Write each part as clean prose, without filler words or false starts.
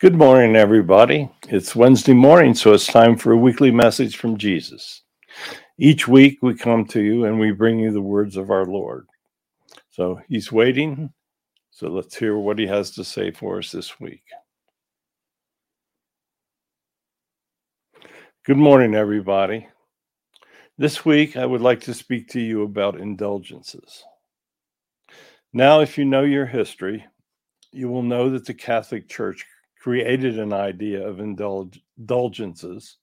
Good morning, everybody. It's Wednesday morning, so it's time for a weekly message from Jesus. Each week we come to you and we bring you the words of our Lord. So he's waiting, so let's hear what he has to say for us this week. Good morning, everybody. This week I would like to speak to you about indulgences. Now, if you know your history, you will know that the Catholic Church created an idea of indulgences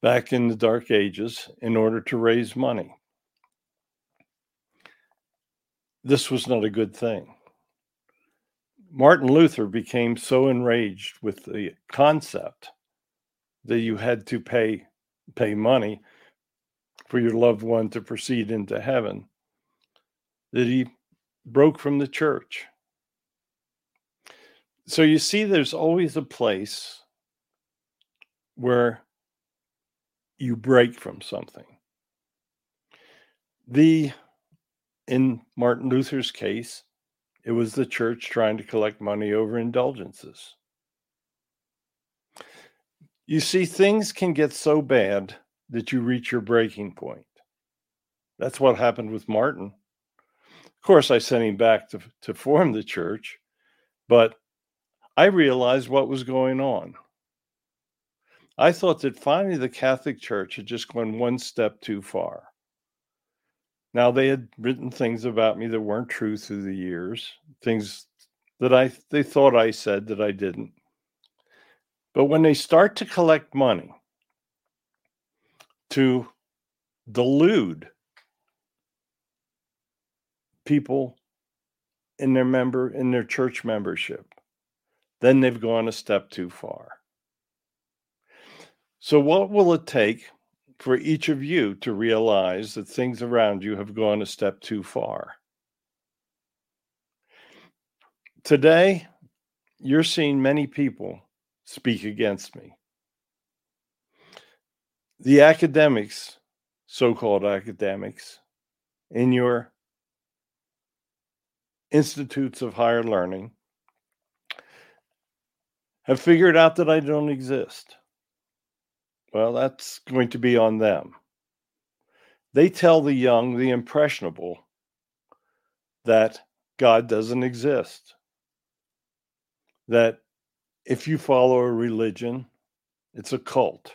back in the Dark Ages in order to raise money. This was not a good thing. Martin Luther became so enraged with the concept that you had to pay money for your loved one to proceed into heaven that he broke from the church. So you see, there's always a place where you break from something. In Martin Luther's case, it was the church trying to collect money over indulgences. You see, things can get so bad that you reach your breaking point. That's what happened with Martin. Of course, I sent him back to form the church, but I realized what was going on. I thought that finally the Catholic Church had just gone one step too far. Now, they had written things about me that weren't true through the years, things that they thought I said that I didn't. But when they start to collect money to delude people in their church membership, then they've gone a step too far. So what will it take for each of you to realize that things around you have gone a step too far? Today, you're seeing many people speak against me. The academics, so-called academics, in your institutes of higher learning have figured out that I don't exist. Well, that's going to be on them. They tell the young, the impressionable, that God doesn't exist. That if you follow a religion, it's a cult.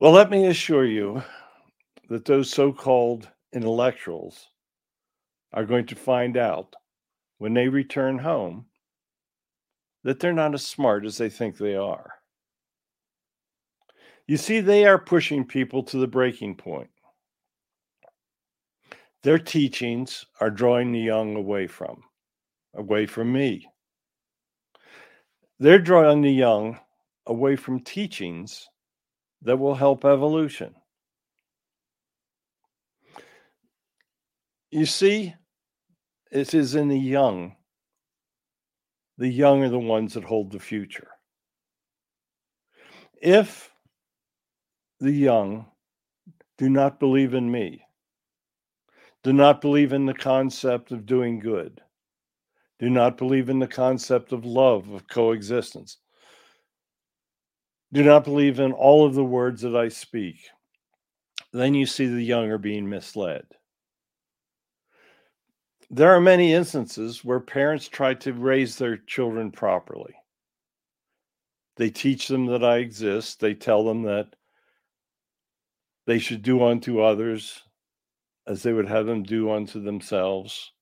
Well, let me assure you that those so-called intellectuals are going to find out when they return home that they're not as smart as they think they are. You see, they are pushing people to the breaking point. Their teachings are drawing the young away from me. They're drawing the young away from teachings that will help evolution. You see, it is in the young. The young are the ones that hold the future. If the young do not believe in me, do not believe in the concept of doing good, do not believe in the concept of love, of coexistence, do not believe in all of the words that I speak, then you see the young are being misled. There are many instances where parents try to raise their children properly. They teach them that I exist. They tell them that they should do unto others as they would have them do unto themselves.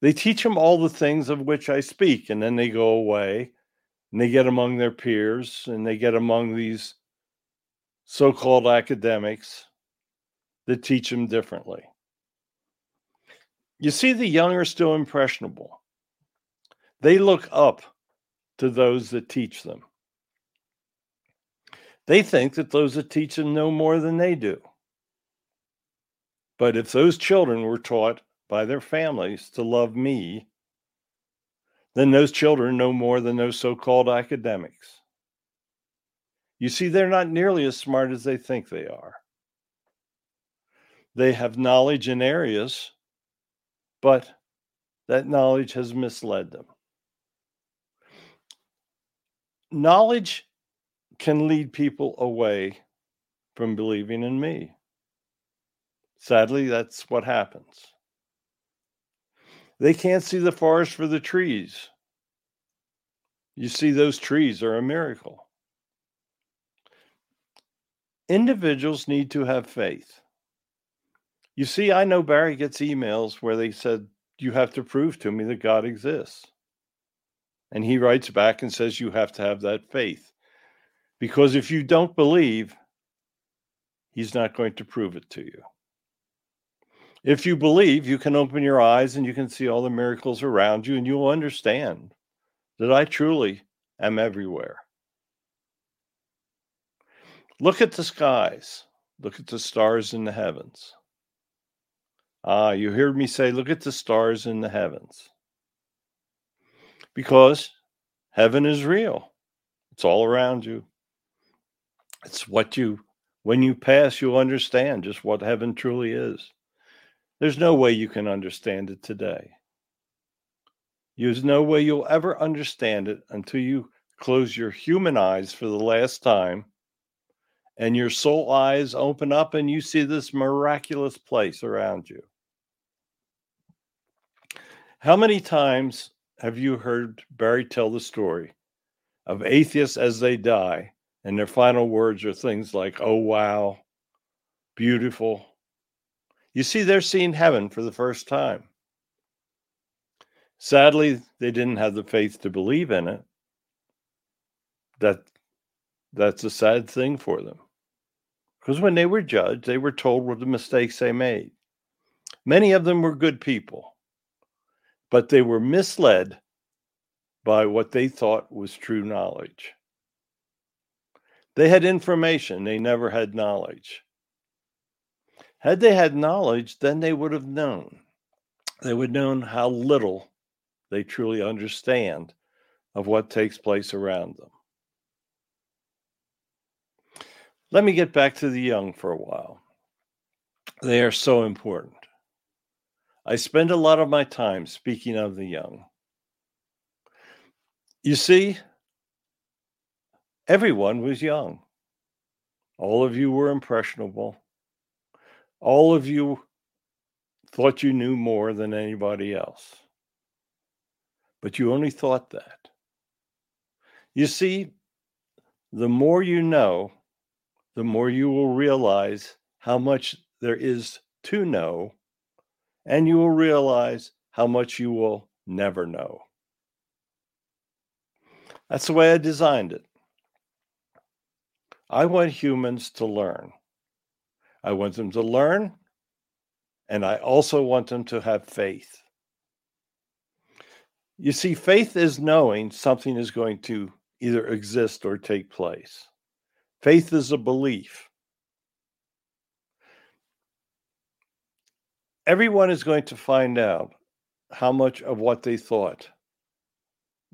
They teach them all the things of which I speak, and then they go away, and they get among their peers, and they get among these so-called academics that teach them differently. You see, the young are still impressionable. They look up to those that teach them. They think that those that teach them know more than they do. But if those children were taught by their families to love me, then those children know more than those so-called academics. You see, they're not nearly as smart as they think they are. They have knowledge in areas, but that knowledge has misled them. knowledge can lead people away from believing in me. Sadly, that's what happens. They can't see the forest for the trees. You see, those trees are a miracle. Individuals need to have faith. You see, I know Barry gets emails where they said, you have to prove to me that God exists. And he writes back and says, you have to have that faith. Because if you don't believe, he's not going to prove it to you. If you believe, you can open your eyes and you can see all the miracles around you, and you will understand that I truly am everywhere. Look at the skies. Look at the stars in the heavens. You heard me say, look at the stars in the heavens. Because heaven is real. It's all around you. It's what you, when you pass, you'll understand just what heaven truly is. There's no way you can understand it today. There's no way you'll ever understand it until you close your human eyes for the last time and your soul eyes open up and you see this miraculous place around you. How many times have you heard Barry tell the story of atheists as they die and their final words are things like, oh, wow, beautiful. You see, they're seeing heaven for the first time. Sadly, they didn't have the faith to believe in it. That's a sad thing for them. Because when they were judged, they were told what the mistakes they made. Many of them were good people, but they were misled by what they thought was true knowledge. They had information, they never had knowledge. Had they had knowledge, then they would have known. They would have known how little they truly understand of what takes place around them. Let me get back to the young for a while. They are so important. I spend a lot of my time speaking of the young. You see, everyone was young. All of you were impressionable. All of you thought you knew more than anybody else. But you only thought that. You see, the more you know, the more you will realize how much there is to know, and you will realize how much you will never know. That's the way I designed it. I want humans to learn. I want them to learn, and I also want them to have faith. You see, faith is knowing something is going to either exist or take place. Faith is a belief. Everyone is going to find out how much of what they thought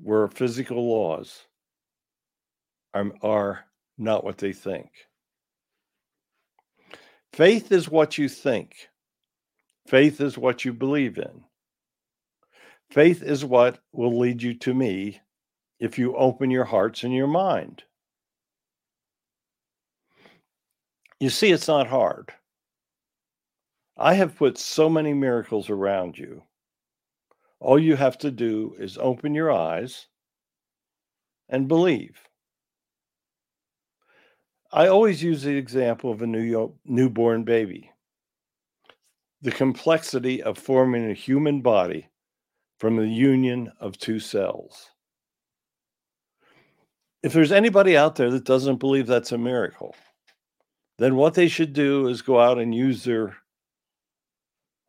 were physical laws are not what they think. Faith is what you think. Faith is what you believe in. Faith is what will lead you to me if you open your hearts and your mind. You see, it's not hard. I have put so many miracles around you. All you have to do is open your eyes and believe. I always use the example of a newborn baby. The complexity of forming a human body from the union of two cells. If there's anybody out there that doesn't believe that's a miracle, then what they should do is go out and use their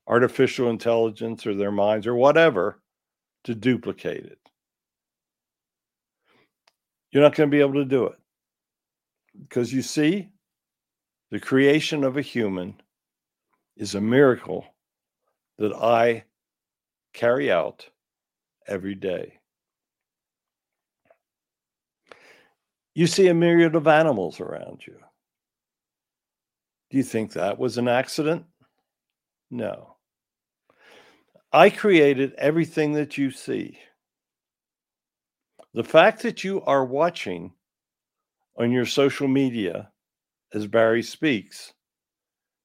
artificial intelligence or their minds or whatever to duplicate it. You're not going to be able to do it. Because you see, the creation of a human is a miracle that I carry out every day. You see a myriad of animals around you. Do you think that was an accident? No. I created everything that you see. The fact that you are watching on your social media as Barry speaks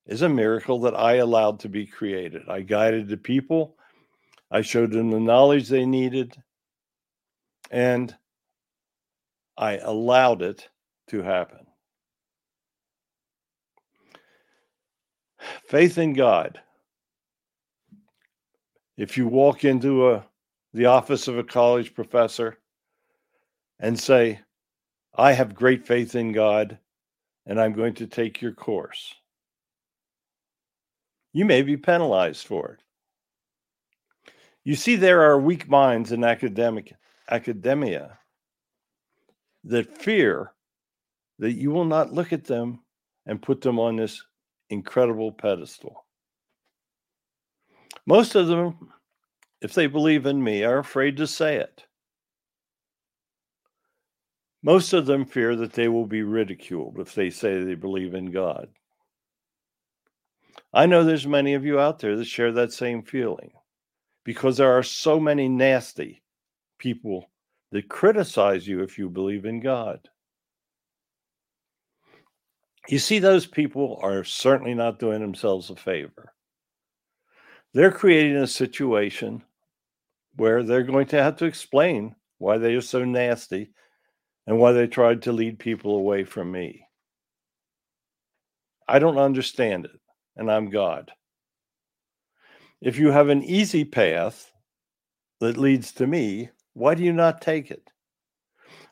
is a miracle that I allowed to be created. I guided the people. I showed them the knowledge they needed, and I allowed it to happen. Faith in God. If you walk into the office of a college professor and say, I have great faith in God, and I'm going to take your course, you may be penalized for it. You see, there are weak minds in academia that fear that you will not look at them and put them on this incredible pedestal. Most of them, if they believe in me, are afraid to say it. Most of them fear that they will be ridiculed if they say they believe in God. I know there's many of you out there that share that same feeling, because there are so many nasty people that criticize you if you believe in God. You see, those people are certainly not doing themselves a favor. They're creating a situation where they're going to have to explain why they are so nasty and why they tried to lead people away from me. I don't understand it, and I'm God. If you have an easy path that leads to me, why do you not take it?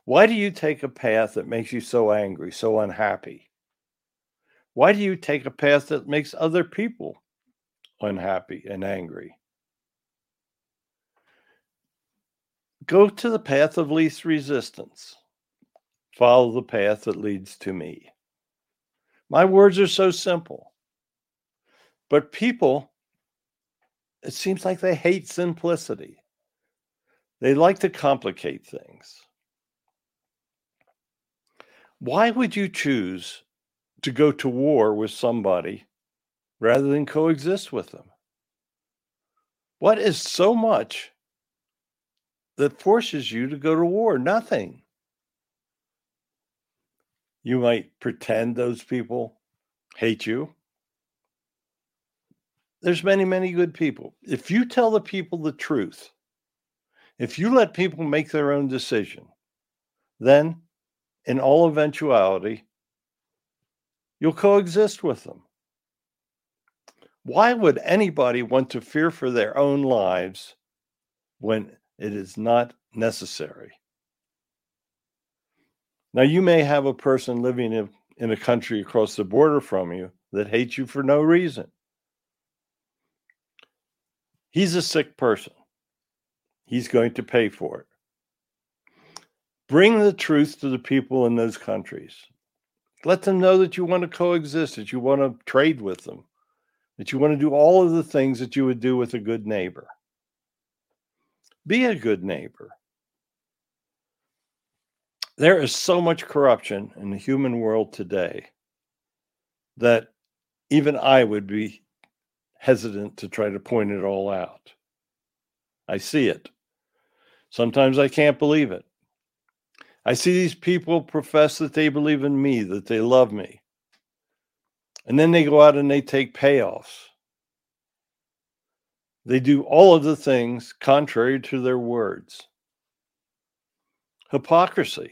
Why do you take a path that makes you so angry, so unhappy? Why do you take a path that makes other people unhappy and angry? Go to the path of least resistance. Follow the path that leads to me. My words are so simple, but people, it seems like they hate simplicity. They like to complicate things. Why would you choose to go to war with somebody rather than coexist with them? What is so much that forces you to go to war? Nothing. You might pretend those people hate you. There's many, many good people. If you tell the people the truth, if you let people make their own decision, then in all eventuality, you'll coexist with them. Why would anybody want to fear for their own lives when it is not necessary? Now, you may have a person living in a country across the border from you that hates you for no reason. He's a sick person. He's going to pay for it. Bring the truth to the people in those countries. Let them know that you want to coexist, that you want to trade with them, that you want to do all of the things that you would do with a good neighbor. Be a good neighbor. There is so much corruption in the human world today that even I would be hesitant to try to point it all out. I see it. Sometimes I can't believe it. I see these people profess that they believe in me, that they love me. And then they go out and they take payoffs. They do all of the things contrary to their words. Hypocrisy.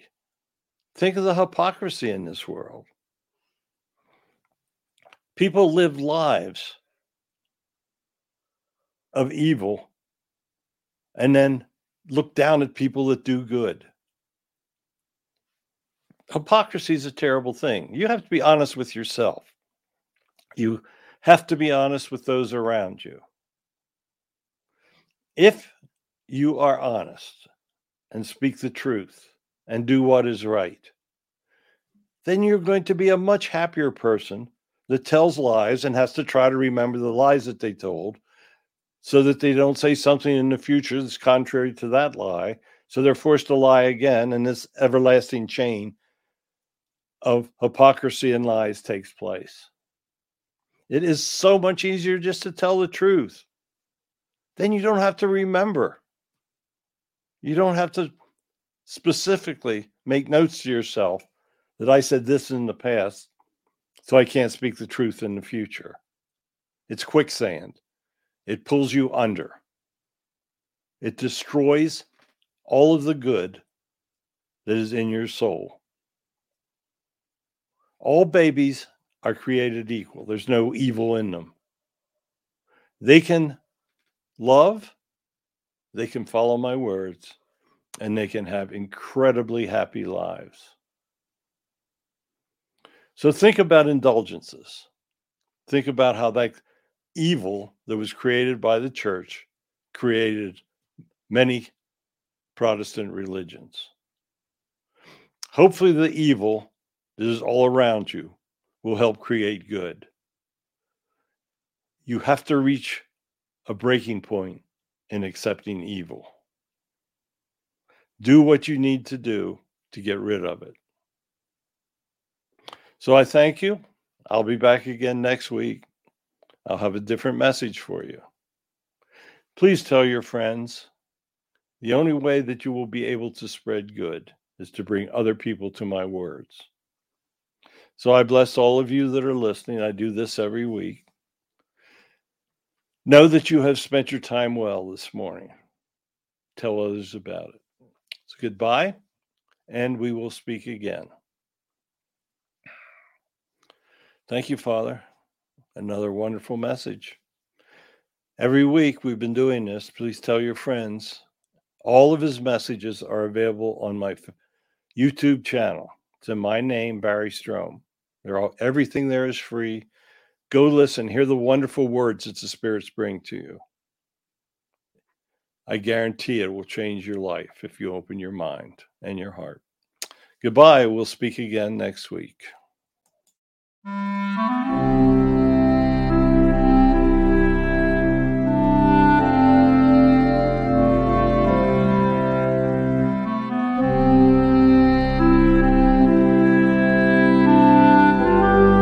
Think of the hypocrisy in this world. People live lives of evil and then look down at people that do good. Hypocrisy is a terrible thing. You have to be honest with yourself. You have to be honest with those around you. If you are honest and speak the truth and do what is right, then you're going to be a much happier person that tells lies and has to try to remember the lies that they told, so that they don't say something in the future that's contrary to that lie. So they're forced to lie again, and this everlasting chain of hypocrisy and lies takes place. It is so much easier just to tell the truth. Then you don't have to remember. You don't have to specifically make notes to yourself that I said this in the past, so I can't speak the truth in the future. It's quicksand. It pulls you under. It destroys all of the good that is in your soul. All babies are created equal. There's no evil in them. They can love, they can follow my words, and they can have incredibly happy lives. So think about indulgences. Think about how that evil that was created by the church created many Protestant religions. Hopefully the evil that is all around you will help create good. You have to reach a breaking point in accepting evil. Do what you need to do to get rid of it. So I thank you. I'll be back again next week. I'll have a different message for you. Please tell your friends. The only way that you will be able to spread good is to bring other people to my words. So I bless all of you that are listening. I do this every week. Know that you have spent your time well this morning. Tell others about it. So goodbye, and we will speak again. Thank you, Father. Another wonderful message. Every week we've been doing this. Please tell your friends. All of his messages are available on my YouTube channel. It's in my name, Barry Strohm. Everything there is free. Go listen. Hear the wonderful words that the Spirit's bring to you. I guarantee it will change your life if you open your mind and your heart. Goodbye. We'll speak again next week.